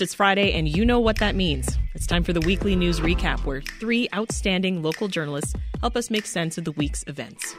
It's Friday, and you know what that means. It's time for the weekly news recap, where three outstanding local journalists help us make sense of the week's events.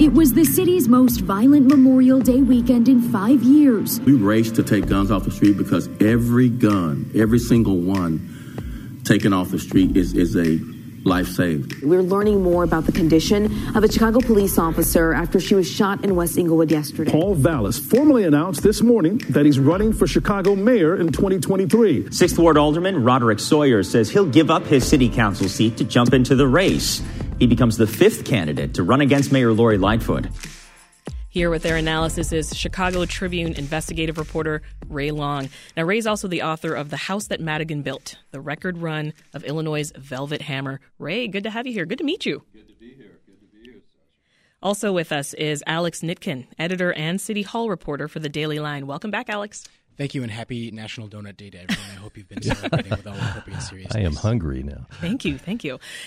It was the city's most violent Memorial Day weekend in 5 years. We raced to take guns off the street because every gun, every single one taken off the street is a life saved. We're learning more about the condition of a Chicago police officer after she was shot in West Englewood yesterday. Paul Vallas formally announced this morning that he's running for Chicago mayor in 2023. 6th Ward Alderman Roderick Sawyer says he'll give up his city council seat to jump into the race. He becomes the fifth candidate to run against Mayor Lori Lightfoot. Here with their analysis is Chicago Tribune investigative reporter Ray Long. Now, Ray's also the author of The House That Madigan Built, the record run of Illinois' Velvet Hammer. Ray, good to have you here. Good to meet you. Good to be here. Good to be here, Sasha. Also with us is Alex Nitkin, editor and City Hall reporter for The Daily Line. Welcome back, Alex. Thank you, and happy National Donut Day to everyone. I hope you've been celebrating with all appropriate seriousness. I am hungry now. Thank you.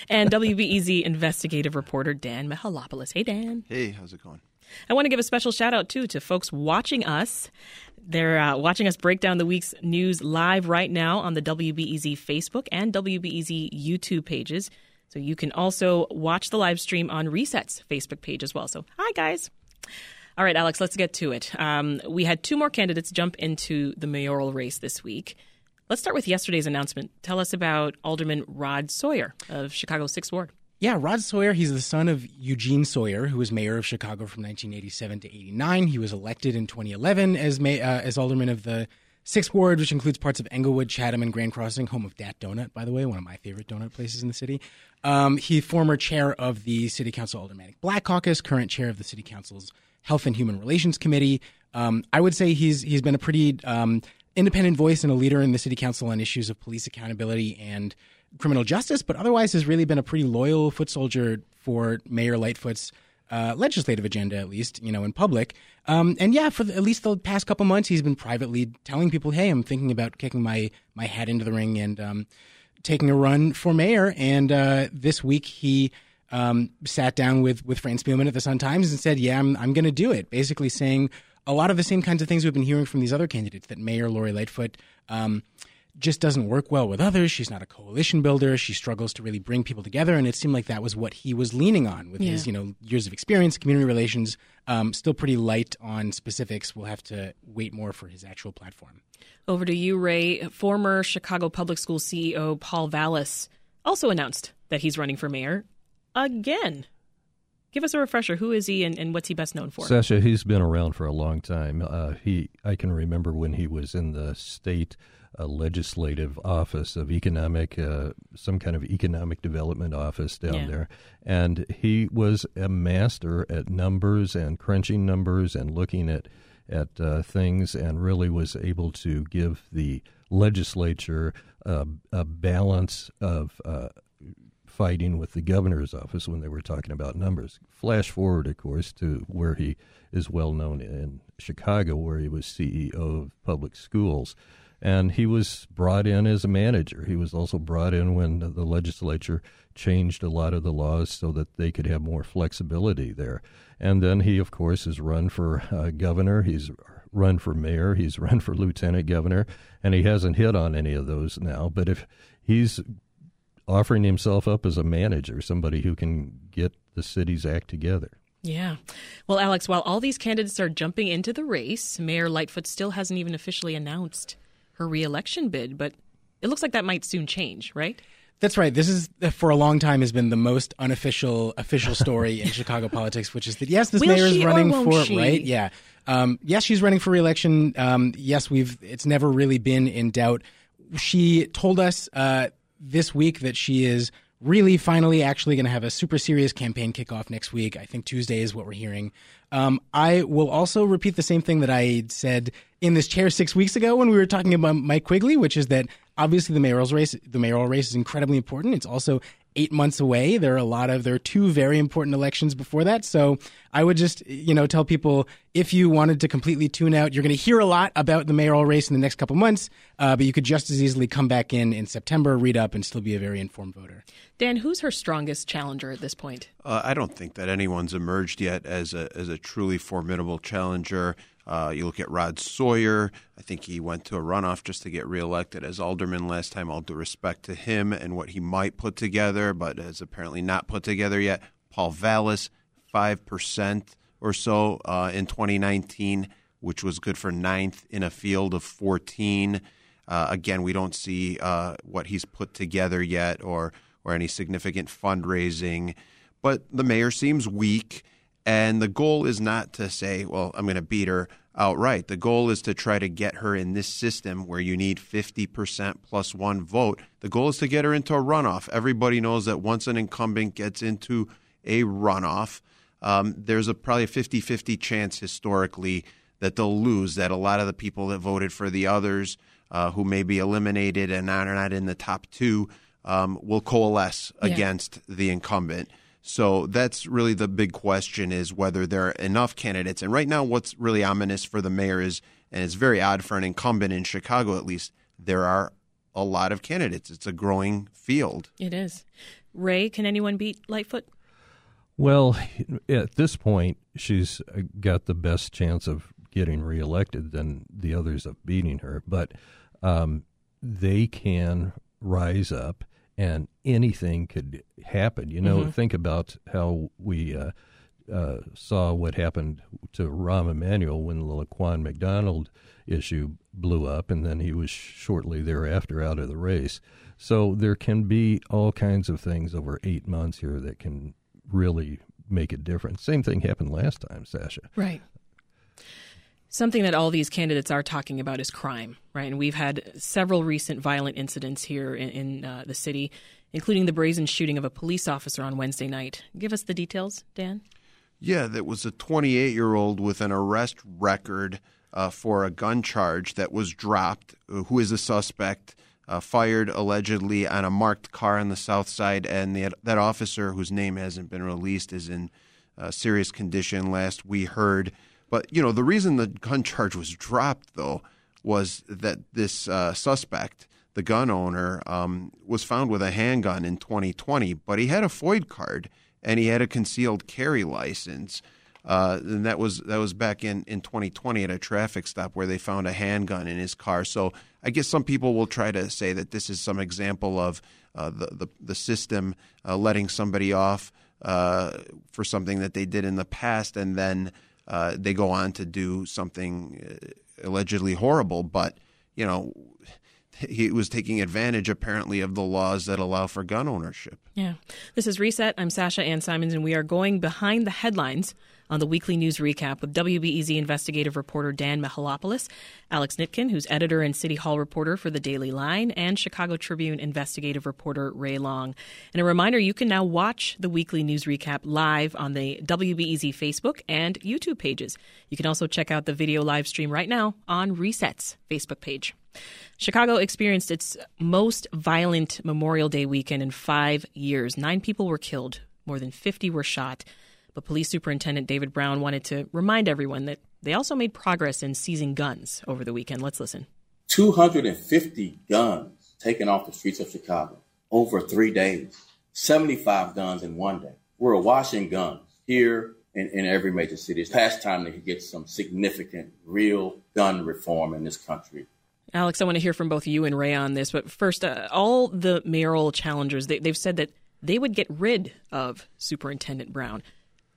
And WBEZ investigative reporter Dan Mihalopoulos. Hey, Dan. Hey, how's it going? I want to give a special shout-out, too, to folks watching us. They're watching us break down the week's news live right now on the WBEZ Facebook and WBEZ YouTube pages. So you can also watch the live stream on Reset's Facebook page as well. So, hi, guys. All right, Alex, let's get to it. We had two more candidates jump into the mayoral race this week. Let's start with yesterday's announcement. Tell us about Alderman Rod Sawyer of Chicago's 6th Ward. Yeah, Rod Sawyer, he's the son of Eugene Sawyer, who was mayor of Chicago from 1987 to 89. He was elected in 2011 as alderman of the 6th Ward, which includes parts of Englewood, Chatham, and Grand Crossing, home of Dat Donut, by the way, one of my favorite donut places in the city. He's former chair of the City Council Aldermanic Black Caucus, current chair of the City Council's Health and Human Relations Committee. I would say he's been a pretty independent voice and a leader in the city council on issues of police accountability and criminal justice, but otherwise has really been a pretty loyal foot soldier for Mayor Lightfoot's legislative agenda, at least, you know, in public. At least the past couple months, he's been privately telling people, hey, I'm thinking about kicking my hat into the ring and taking a run for mayor. And this week he sat down with Fran Spielman at the Sun-Times and said, yeah, I'm going to do it, basically saying a lot of the same kinds of things we've been hearing from these other candidates, that Mayor Lori Lightfoot just doesn't work well with others. She's not a coalition builder. She struggles to really bring people together. And it seemed like that was what he was leaning on with his, years of experience, community relations, still pretty light on specifics. We'll have to wait more for his actual platform. Over to you, Ray. Former Chicago Public School CEO Paul Vallas also announced that he's running for mayor again. Give us a refresher. Who is he and what's he best known for? Sasha, he's been around for a long time. I can remember when he was in the state legislative office of economic development office down there. And he was a master at numbers and crunching numbers and looking at things, and really was able to give the legislature a balance of fighting with the governor's office when they were talking about numbers. Flash forward, of course, to where he is well known in Chicago, where he was CEO of public schools. And he was brought in as a manager. He was also brought in when the legislature changed a lot of the laws so that they could have more flexibility there. And then he, of course, has run for governor. He's run for mayor. He's run for lieutenant governor. And he hasn't hit on any of those now. But if he's offering himself up as a manager, somebody who can get the city's act together. Yeah. Well, Alex, while all these candidates are jumping into the race, Mayor Lightfoot still hasn't even officially announced her reelection bid, but it looks like that might soon change, right? That's right. This is, for a long time, has been the most unofficial official story in Chicago politics, which is that, yes, this mayor is running for it, right? Yeah. Yes, she's running for reelection. Yes, it's never really been in doubt. She told us this week that she is really finally actually going to have a super serious campaign kickoff next week. I think Tuesday is what we're hearing. I will also repeat the same thing that I said in this chair 6 weeks ago when we were talking about Mike Quigley, which is that obviously the mayoral race is incredibly important. It's also 8 months away. There are two very important elections before that. So I would just, tell people If you wanted to completely tune out, you're going to hear a lot about the mayoral race in the next couple months, but you could just as easily come back in September, read up, and still be a very informed voter. Dan, who's her strongest challenger at this point? I don't think that anyone's emerged yet as a truly formidable challenger. You look at Rod Sawyer. I think he went to a runoff just to get reelected as alderman last time. All due respect to him and what he might put together, but has apparently not put together yet. Paul Vallas, 5% or so in 2019, which was good for ninth in a field of 14. Again, we don't see what he's put together yet or any significant fundraising. But the mayor seems weak. And the goal is not to say, well, I'm going to beat her outright. The goal is to try to get her in this system where you need 50% plus one vote. The goal is to get her into a runoff. Everybody knows that once an incumbent gets into a runoff, there's probably a 50-50 chance historically that they'll lose, that a lot of the people that voted for the others who may be eliminated and are not in the top two will coalesce against the incumbent. So that's really the big question, is whether there are enough candidates. And right now what's really ominous for the mayor is, and it's very odd for an incumbent in Chicago at least, there are a lot of candidates. It's a growing field. It is. Ray, can anyone beat Lightfoot? Well, at this point, she's got the best chance of getting reelected than the others of beating her. But they can rise up. And anything could happen. You know, think about how we saw what happened to Rahm Emanuel when the Laquan McDonald issue blew up, and then he was shortly thereafter out of the race. So there can be all kinds of things over 8 months here that can really make a difference. Same thing happened last time, Sasha. Right. Something that all these candidates are talking about is crime, right? And we've had several recent violent incidents here in the city, including the brazen shooting of a police officer on Wednesday night. Give us the details, Dan. Yeah, that was a 28-year-old with an arrest record for a gun charge that was dropped, who is a suspect, fired allegedly on a marked car on the south side. And that officer, whose name hasn't been released, is in serious condition, last we heard. But, you know, the reason the gun charge was dropped, though, was that this suspect, the gun owner, was found with a handgun in 2020. But he had a FOID card and he had a concealed carry license. And that was back in 2020 at a traffic stop where they found a handgun in his car. So I guess some people will try to say that this is some example of the system letting somebody off for something that they did in the past, and then they go on to do something allegedly horrible. But, you know, he was taking advantage, apparently, of the laws that allow for gun ownership. Yeah. This is Reset. I'm Sasha-Ann Simons, and we are going behind the headlines on the weekly news recap with WBEZ investigative reporter Dan Mihalopoulos, Alex Nitkin, who's editor and City Hall reporter for The Daily Line, and Chicago Tribune investigative reporter Ray Long. And a reminder, you can now watch the weekly news recap live on the WBEZ Facebook and YouTube pages. You can also check out the video live stream right now on Reset's Facebook page. Chicago experienced its most violent Memorial Day weekend in 5 years. 9 people were killed. More than 50 were shot. But Police Superintendent David Brown wanted to remind everyone that they also made progress in seizing guns over the weekend. Let's listen. 250 guns taken off the streets of Chicago over 3 days. 75 guns in 1 day. We're awash in guns here in every major city. It's past time that you get some significant real gun reform in this country. Alex, I want to hear from both you and Ray on this. But first, all the mayoral challengers, they've said that they would get rid of Superintendent Brown.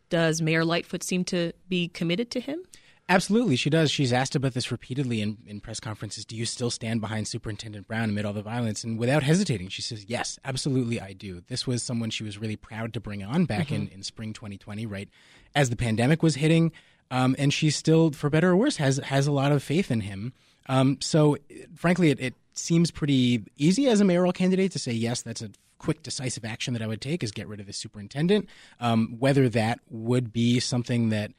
Does Mayor Lightfoot seem to be committed to him? Absolutely, she does. She's asked about this repeatedly in press conferences. Do you still stand behind Superintendent Brown amid all the violence? And without hesitating, she says, yes, absolutely, I do. This was someone she was really proud to bring on back in spring 2020, right, as the pandemic was hitting. And she still, for better or worse, has a lot of faith in him. So, frankly, it seems pretty easy as a mayoral candidate to say, yes, that's a quick, decisive action that I would take is get rid of the superintendent. Whether that would be something that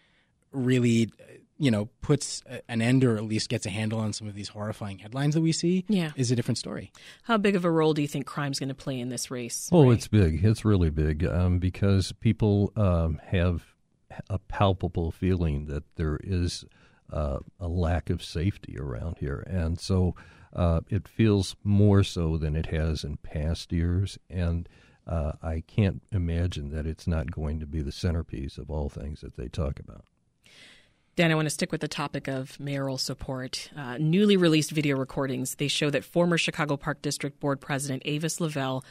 really, you know, puts an end or at least gets a handle on some of these horrifying headlines that we see is a different story. How big of a role do you think crime's going to play in this race? Oh, Ray? It's big. It's really big because people have a palpable feeling that there is a lack of safety around here. And so it feels more so than it has in past years. And I can't imagine that it's not going to be the centerpiece of all things that they talk about. Dan, I want to stick with the topic of mayoral support. Newly released video recordings, they show that former Chicago Park District Board President Avis Lavelle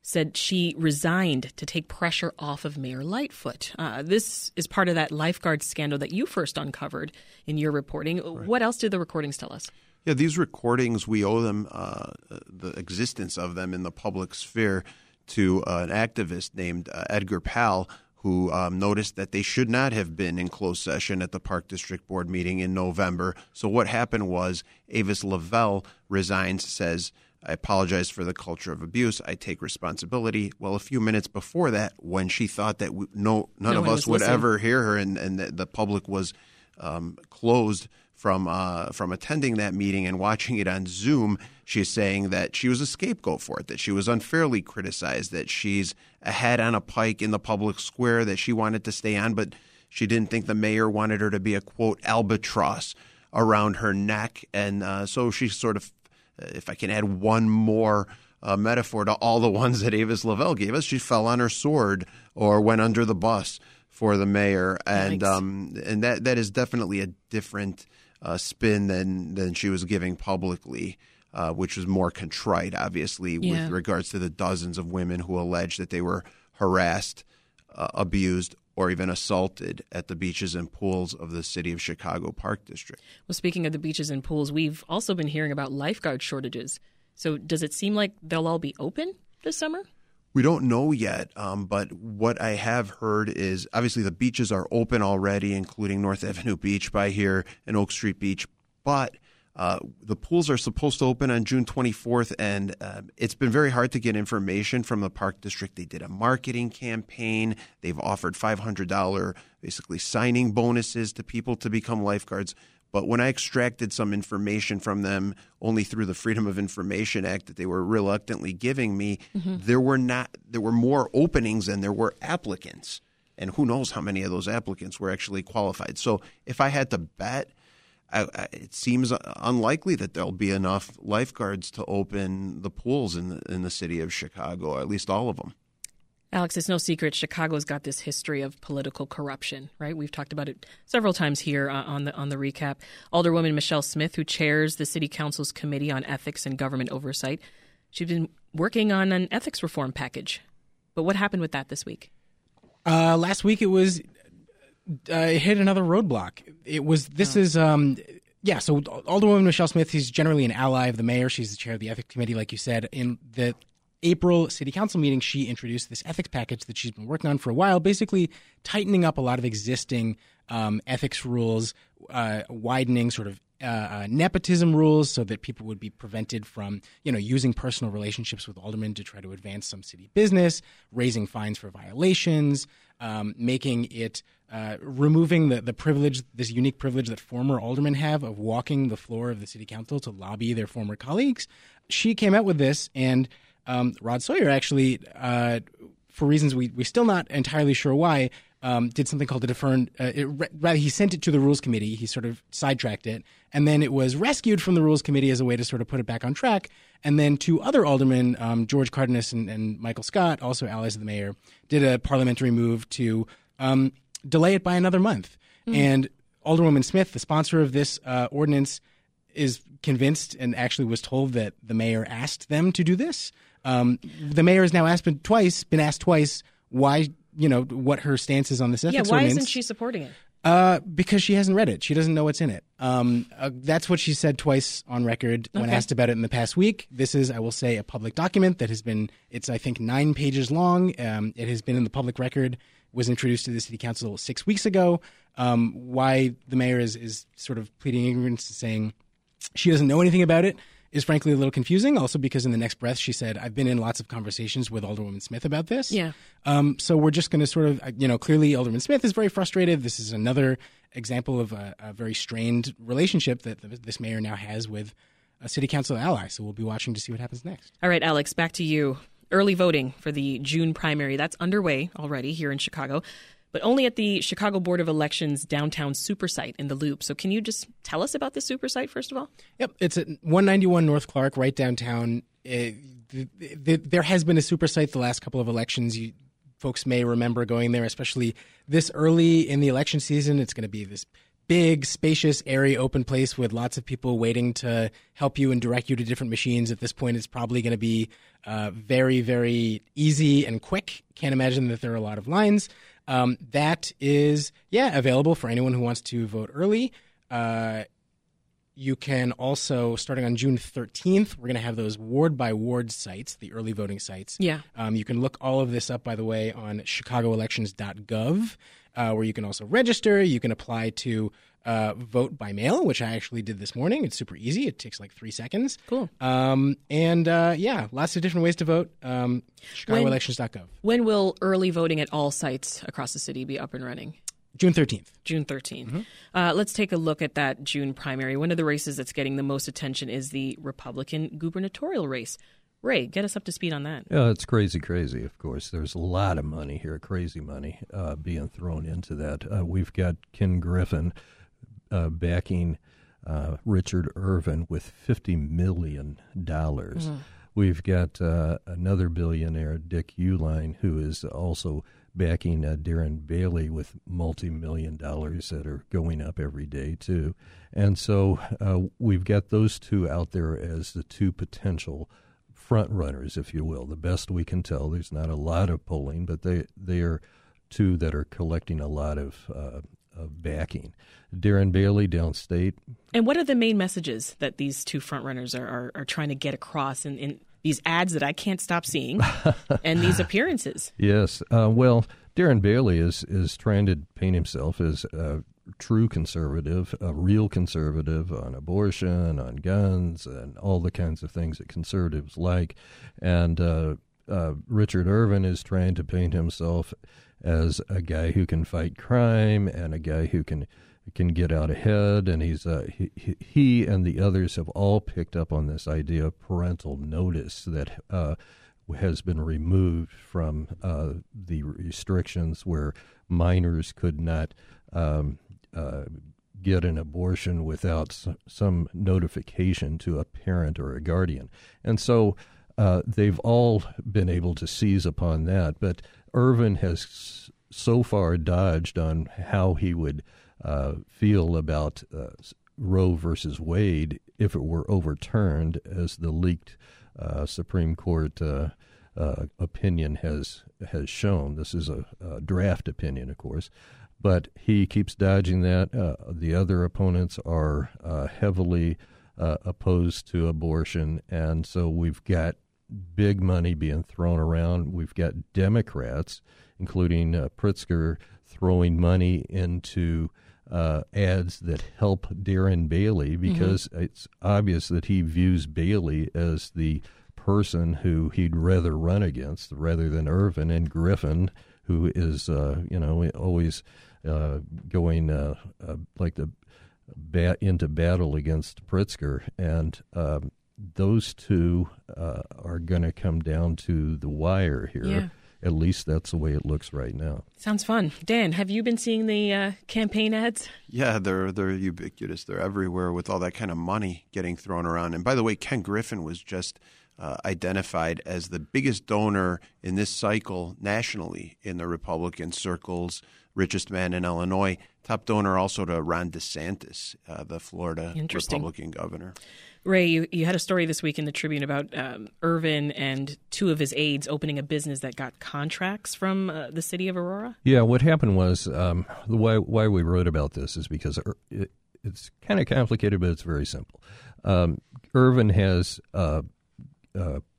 said she resigned to take pressure off of Mayor Lightfoot. This is part of that lifeguard scandal that you first uncovered in your reporting. Right. What else did the recordings tell us? Yeah, these recordings, we owe them the existence of them in the public sphere to an activist named Edgar Powell, who noticed that they should not have been in closed session at the Park District Board meeting in November. So what happened was Avis Lavelle resigns, says, "I apologize for the culture of abuse. I take responsibility." Well, a few minutes before that, when she thought that none of us would ever hear her and the public was closed from attending that meeting and watching it on Zoom, she's saying that she was a scapegoat for it, that she was unfairly criticized, that she's a head on a pike in the public square, that she wanted to stay on, but she didn't think the mayor wanted her to be a, quote, albatross around her neck. And so she sort of, if I can add one more metaphor to all the ones that Avis Lavelle gave us, she fell on her sword or went under the bus for the mayor. And and that is definitely a different spin than she was giving publicly, which was more contrite, obviously, with regards to the dozens of women who alleged that they were harassed, abused, or even assaulted at the beaches and pools of the city of Chicago Park District. Well, speaking of the beaches and pools, we've also been hearing about lifeguard shortages. So does it seem like they'll all be open this summer? We don't know yet, but what I have heard is obviously the beaches are open already, including North Avenue Beach by here and Oak Street Beach. But the pools are supposed to open on June 24th, and it's been very hard to get information from the Park District. They did a marketing campaign. They've offered $500 basically signing bonuses to people to become lifeguards. But when I extracted some information from them only through the Freedom of Information Act that they were reluctantly giving me, there were more openings than there were applicants. And who knows how many of those applicants were actually qualified. So if I had to bet, it seems unlikely that there'll be enough lifeguards to open the pools in the city of Chicago, at least all of them. Alex, it's no secret Chicago's got this history of political corruption, right? We've talked about it several times here on the recap. Alderwoman Michelle Smith, who chairs the City Council's Committee on Ethics and Government Oversight, she's been working on an ethics reform package. But what happened with that this week? Last week it hit another roadblock. So Alderwoman Michelle Smith is generally an ally of the mayor. She's the chair of the Ethics Committee, like you said, in the April City Council meeting, she introduced this ethics package that she's been working on for a while, basically tightening up a lot of existing ethics rules, widening sort of nepotism rules so that people would be prevented from, using personal relationships with aldermen to try to advance some city business, raising fines for violations, making it removing the privilege, this unique privilege that former aldermen have of walking the floor of the city council to lobby their former colleagues. She came out with this, and Rod Sawyer actually, for reasons we're still not entirely sure why, did something called he sent it to the Rules Committee. He sort of sidetracked it, and then it was rescued from the Rules Committee as a way to sort of put it back on track. And then two other aldermen, George Cardenas and Michael Scott, also allies of the mayor, did a parliamentary move to delay it by another month. Mm. And Alderwoman Smith, the sponsor of this ordinance, is convinced and actually was told that the mayor asked them to do this. The mayor has now been asked twice why, what her stance is on this ethics ordinance. Isn't she supporting it? Because she hasn't read it. She doesn't know what's in it. That's what she said twice on record when asked about it in the past week. This is, I will say, a public document that has been, it's I think 9 pages long. It has been in the public record, was introduced to the city council 6 weeks ago. Why the mayor is sort of pleading ignorance and saying she doesn't know anything about it is frankly a little confusing, also because in the next breath she said, "I've been in lots of conversations with Alderwoman Smith about this." Yeah. So we're just going to sort of, clearly Alderman Smith is very frustrated. This is another example of a very strained relationship that this mayor now has with a city council ally. So we'll be watching to see what happens next. All right, Alex, back to you. Early voting for the June primary, that's underway already here in Chicago. but only at the Chicago Board of Elections downtown supersite in the Loop. So can you just tell us about this supersite, first of all? Yep. It's at 191 North Clark, right downtown. There has been a supersite the last couple of elections. Folks may remember going there, especially this early in the election season. It's going to be this big, spacious, airy, open place with lots of people waiting to help you and direct you to different machines. At this point, it's probably going to be very, very easy and quick. Can't imagine that there are a lot of lines. That is, available for anyone who wants to vote early. You can also, starting on June 13th, we're going to have those ward-by-ward sites, the early voting sites. Yeah. You can look all of this up, by the way, on ChicagoElections.gov, where you can also register. You can apply to vote by mail, which I actually did this morning. It's super easy. It takes like 3 seconds. Cool. Lots of different ways to vote. ChicagoElections.gov. When will early voting at all sites across the city be up and running? June 13th. June 13th. Mm-hmm. Let's take a look at that June primary. One of the races that's getting the most attention is the Republican gubernatorial race. Ray, get us up to speed on that. Yeah, it's crazy, of course. There's a lot of money here, crazy money being thrown into that. We've got Ken Griffin backing Richard Irvin with $50 million. Mm. We've got another billionaire, Dick Uline, who is also backing Darren Bailey with multi-million dollars that are going up every day, too. And so we've got those two out there as the two potential front runners, if you will. The best we can tell, there's not a lot of polling, but they are two that are collecting a lot of backing. Darren Bailey downstate. And what are the main messages that these two front runners are trying to get across in these ads that I can't stop seeing and these appearances? Yes. Well, Darren Bailey is trying to paint himself as a true conservative, a real conservative on abortion, on guns, and all the kinds of things that conservatives like. And Richard Irvin is trying to paint himself as a guy who can fight crime and a guy who can get out ahead, and he and the others have all picked up on this idea of parental notice that has been removed from the restrictions where minors could not get an abortion without some notification to a parent or a guardian. And so they've all been able to seize upon that, but Irvin has so far dodged on how he would feel about Roe versus Wade if it were overturned, as the leaked Supreme Court opinion has shown. This is a draft opinion, of course, but he keeps dodging that. The other opponents are heavily opposed to abortion, and so we've got big money being thrown around. We've got Democrats, including Pritzker, throwing money into ads that help Darren Bailey, because mm-hmm. it's obvious that he views Bailey as the person who he'd rather run against rather than Irvin, and Griffin, who is, always going like the bat into battle against Pritzker. And those two are going to come down to the wire here. Yeah. At least that's the way it looks right now. Sounds fun. Dan, have you been seeing the campaign ads? Yeah, they're ubiquitous. They're everywhere with all that kind of money getting thrown around. And by the way, Ken Griffin was just identified as the biggest donor in this cycle nationally in the Republican circles, richest man in Illinois, top donor also to Ron DeSantis, the Florida Republican governor. Ray, you had a story this week in the Tribune about Irvin and two of his aides opening a business that got contracts from the city of Aurora. Yeah, what happened was why we wrote about this is because it's kind of complicated, but it's very simple. Irvin has a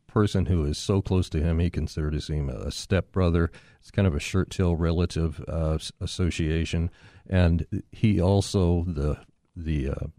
person who is so close to him, he considers him a stepbrother. It's kind of a shirt-tail relative association. And he also, the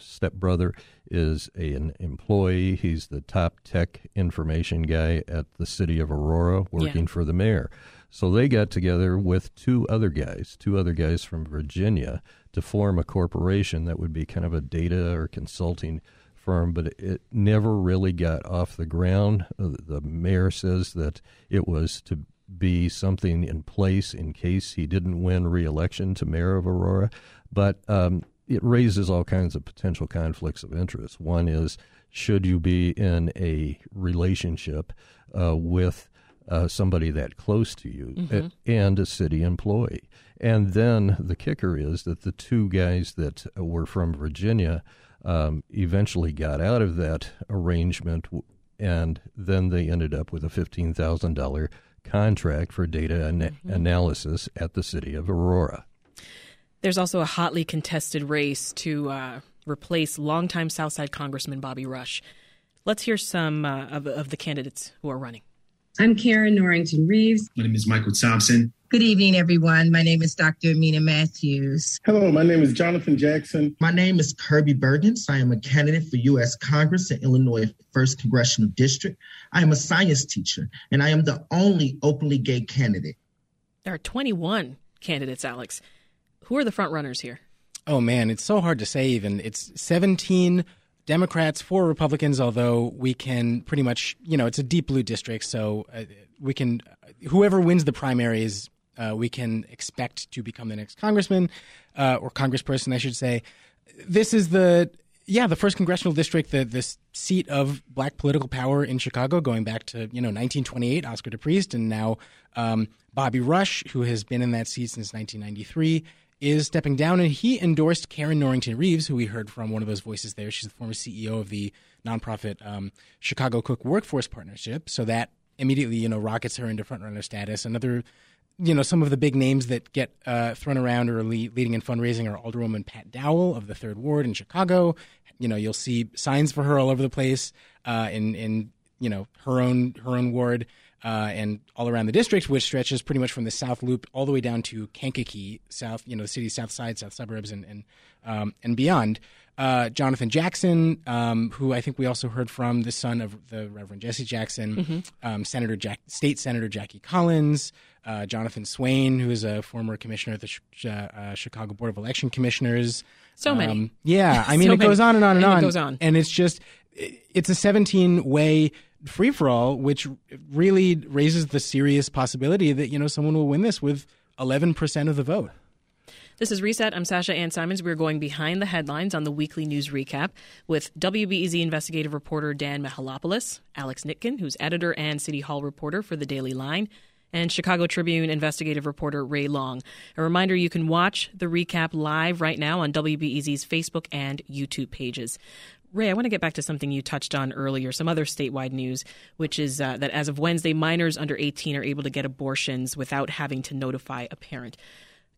stepbrother, is an employee. He's the top tech information guy at the city of Aurora working for the mayor. So they got together with two other guys from Virginia to form a corporation that would be kind of a data or consulting firm, but it never really got off the ground. The mayor says that it was to be something in place in case he didn't win re-election to mayor of Aurora. But it raises all kinds of potential conflicts of interest. One is, should you be in a relationship with somebody that close to you mm-hmm. and a city employee? And then the kicker is that the two guys that were from Virginia eventually got out of that arrangement, and then they ended up with a $15,000 contract for data analysis at the city of Aurora. There's also a hotly contested race to replace longtime Southside Congressman Bobby Rush. Let's hear some of the candidates who are running. I'm Karin Norington-Reeves. My name is Michael Thompson. Good evening, everyone. My name is Dr. Amina Matthews. Hello, my name is Jonathan Jackson. My name is Kirby Bergens. I am a candidate for U.S. Congress in Illinois 1st Congressional District. I am a science teacher, and I am the only openly gay candidate. There are 21 candidates, Alex. Who are the front runners here? Oh, man, it's so hard to say even. It's 17 Democrats, 4 Republicans, although we can pretty much, you know, it's a deep blue district, so we can, whoever wins the primaries, we can expect to become the next congressman or congressperson, I should say. This is the first congressional district, this seat of black political power in Chicago, going back to, 1928, Oscar DePriest, and now Bobby Rush, who has been in that seat since 1993, is stepping down, and he endorsed Karin Norington-Reeves, who we heard from, one of those voices there. She's the former CEO of the nonprofit Chicago Cook Workforce Partnership, so that immediately, rockets her into front-runner status. Another, some of the big names that get thrown around or leading in fundraising are Alderwoman Pat Dowell of the 3rd Ward in Chicago. You'll see signs for her all over the place in her own ward. And all around the district, which stretches pretty much from the South Loop all the way down to Kankakee, South, the city's South Side, South Suburbs, and beyond. Jonathan Jackson, who I think we also heard from, the son of the Reverend Jesse Jackson, mm-hmm. State Senator Jackie Collins, Jonathan Swain, who is a former commissioner at the Chicago Board of Election Commissioners. So many. Yeah, I mean, so it goes on and on and on. It goes on. And it's just, it's a 17-way free-for-all, which really raises the serious possibility that, someone will win this with 11% of the vote. This is Reset. I'm Sasha-Ann Simons. We're going behind the headlines on the weekly news recap with WBEZ investigative reporter Dan Mihalopoulos, Alex Nitkin, who's editor and City Hall reporter for The Daily Line, and Chicago Tribune investigative reporter Ray Long. A reminder, you can watch the recap live right now on WBEZ's Facebook and YouTube pages. Ray, I want to get back to something you touched on earlier, some other statewide news, which is that as of Wednesday, minors under 18 are able to get abortions without having to notify a parent.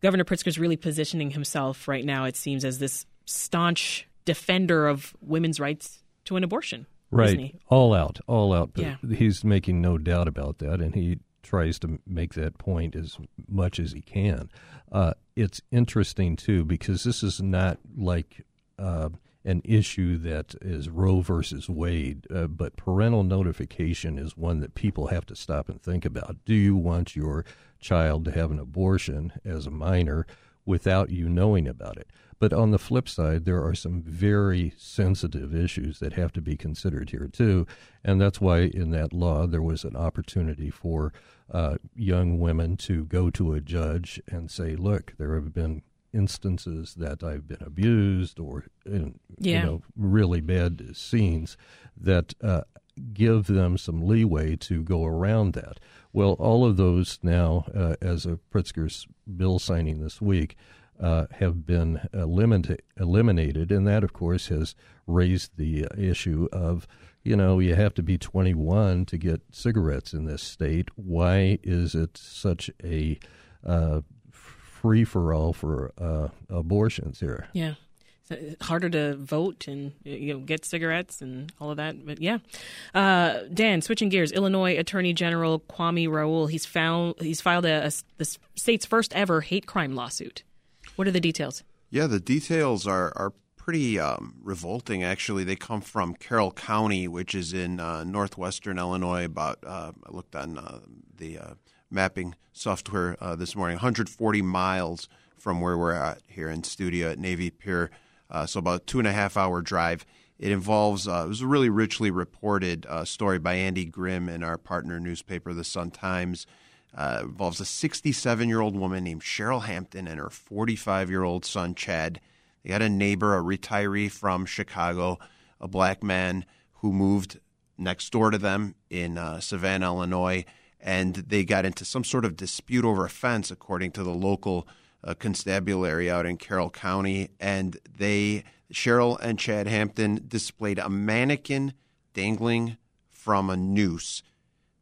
Governor Pritzker is really positioning himself right now, it seems, as this staunch defender of women's rights to an abortion. Right. Isn't he? All out. But yeah. He's making no doubt about that, and he tries to make that point as much as he can. It's interesting, too, because this is not like an issue that is Roe versus Wade, but parental notification is one that people have to stop and think about. Do you want your child to have an abortion as a minor without you knowing about it? But on the flip side, there are some very sensitive issues that have to be considered here, too. And that's why in that law there was an opportunity for young women to go to a judge and say, look, there have been instances that I've been abused or really bad scenes that give them some leeway to go around that. Well, all of those now, as of Pritzker's bill signing this week, have been eliminated, and that, of course, has raised the issue of, you have to be 21 to get cigarettes in this state. Why is it such a free-for-all for abortions here? Yeah. So harder to vote and, get cigarettes and all of that. But, yeah. Dan, switching gears, Illinois Attorney General Kwame Raoul, he's filed the state's first ever hate crime lawsuit. What are the details? Yeah, the details are pretty revolting, actually. They come from Carroll County, which is in northwestern Illinois. About I looked on the mapping software this morning, 140 miles from where we're at here in studio at Navy Pier, so about 2.5-hour drive. It involves, it was a really richly reported story by Andy Grimm in our partner newspaper, the Sun-Times, Involves a 67-year-old woman named Cheryl Hampton and her 45-year-old son, Chad. They had a neighbor, a retiree from Chicago, a black man who moved next door to them in Savannah, Illinois, and they got into some sort of dispute over a fence, according to the local constabulary out in Carroll County. And Cheryl and Chad Hampton displayed a mannequin dangling from a noose,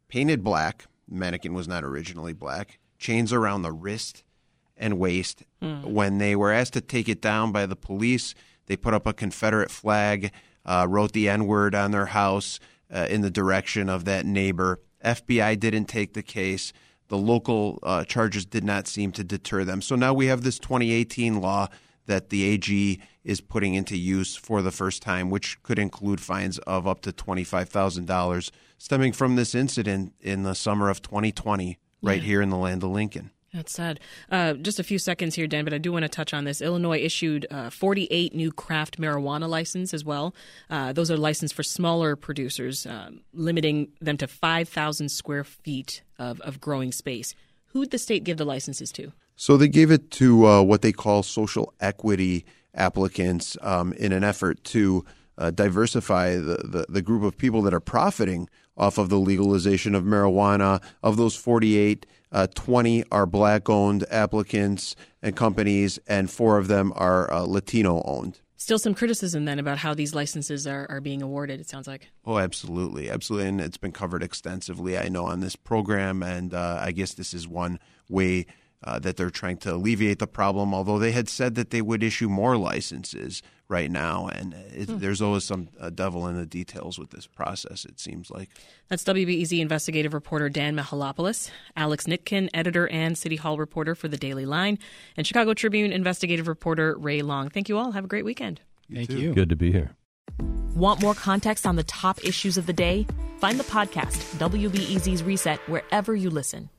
painted black. Mannequin was not originally black, chains around the wrist and waist. When they were asked to take it down by the police, they put up a Confederate flag, wrote the N-word on their house in the direction of that neighbor. FBI didn't take the case. The local charges did not seem to deter them. So now we have this 2018 law that the AG is putting into use for the first time, which could include fines of up to $25,000 stemming from this incident in the summer of 2020 right here in the land of Lincoln. That's sad. Just a few seconds here, Dan, but I do want to touch on this. Illinois issued 48 new craft marijuana licenses as well. Those are licensed for smaller producers, limiting them to 5,000 square feet of growing space. Who did the state give the licenses to? So they gave it to what they call social equity applicants in an effort to diversify the group of people that are profiting off of the legalization of marijuana. Of those 48, 20 are black-owned applicants and companies, and 4 of them are Latino-owned. Still some criticism then about how these licenses are being awarded, it sounds like. Oh, absolutely. Absolutely. And it's been covered extensively, I know, on this program. And I guess this is one way that they're trying to alleviate the problem, although they had said that they would issue more licenses right now. And there's always some devil in the details with this process, it seems like. That's WBEZ investigative reporter Dan Mihalopoulos, Alex Nitkin, editor and City Hall reporter for The Daily Line, and Chicago Tribune investigative reporter Ray Long. Thank you all. Have a great weekend. Thank you. Good to be here. Want more context on the top issues of the day? Find the podcast, WBEZ's Reset, wherever you listen.